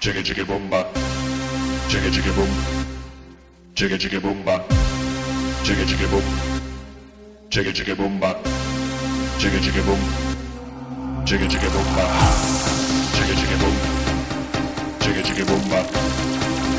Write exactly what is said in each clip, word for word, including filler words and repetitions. chicka boom, chicka chicka boom ba, chicka chicka boom, chicka chicka boom ba, chicka chicka boom, chicka chicka boom ba, chicka chicka boom, chicka chicka boom ba, chicka chicka boom, chicka chicka boom ba,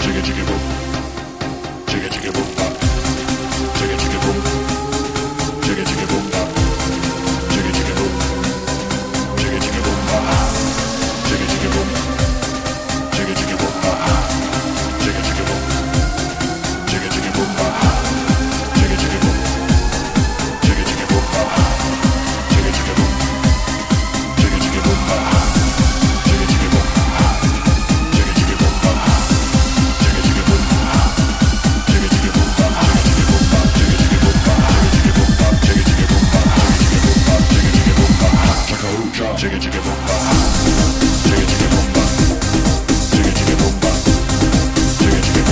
chicka chicka boom, chicka chicka boom ba, chicka chicka boom, chicka chicka boom ba, chicka chicka boom, chicka chicka boom ba. Chicka chicka boom, chicka chicka boom, ha ha. Chicka chicka boom, chicka chicka boom, ha ha. Chicka chicka boom, chicka chicka boom, ha ha. Chicka chicka boom, chicka chicka boom, ha ha. Chicka chicka boom, ha. Chicka chicka boom, ha ha. Chicka chicka boom, ha. Chicka chicka boom, ha ha. Chicka boom, ha. Chicka chicka boom, ha ha. Chicka boom, ha. Chicka chicka boom, ha ha. Chicka boom, ha. Chicka chicka boom, ha ha. Chicka chicka, chicka chicka boom, ha ha. Chicka chicka boom ba, chicka chicka boom ba, chicka chicka boom ba.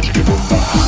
bitch give a fuck.